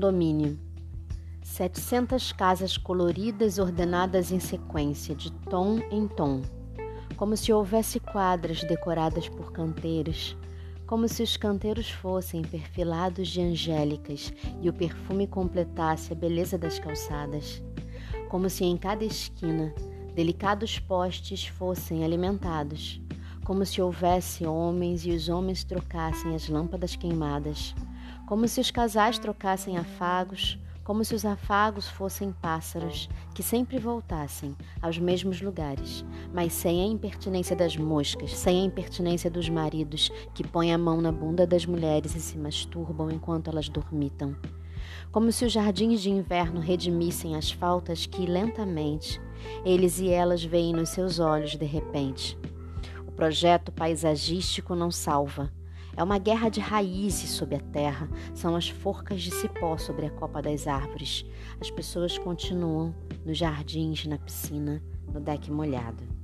condomínio. 700 casas coloridas ordenadas em sequência, de tom em tom, como se houvesse quadras decoradas por canteiros, como se os canteiros fossem perfilados de angélicas e o perfume completasse a beleza das calçadas, como se em cada esquina delicados postes fossem alimentados, como se houvesse homens e os homens trocassem as lâmpadas queimadas, como se os casais trocassem afagos, como se os afagos fossem pássaros que sempre voltassem aos mesmos lugares, mas sem a impertinência das moscas, sem a impertinência dos maridos que põem a mão na bunda das mulheres e se masturbam enquanto elas dormitam, como se os jardins de inverno redimissem as faltas que, lentamente, eles e elas veem nos seus olhos de repente. O projeto paisagístico não salva. É uma guerra de raízes sob a terra, são as forcas de cipó sobre a copa das árvores. As pessoas continuam nos jardins, na piscina, no deck molhado.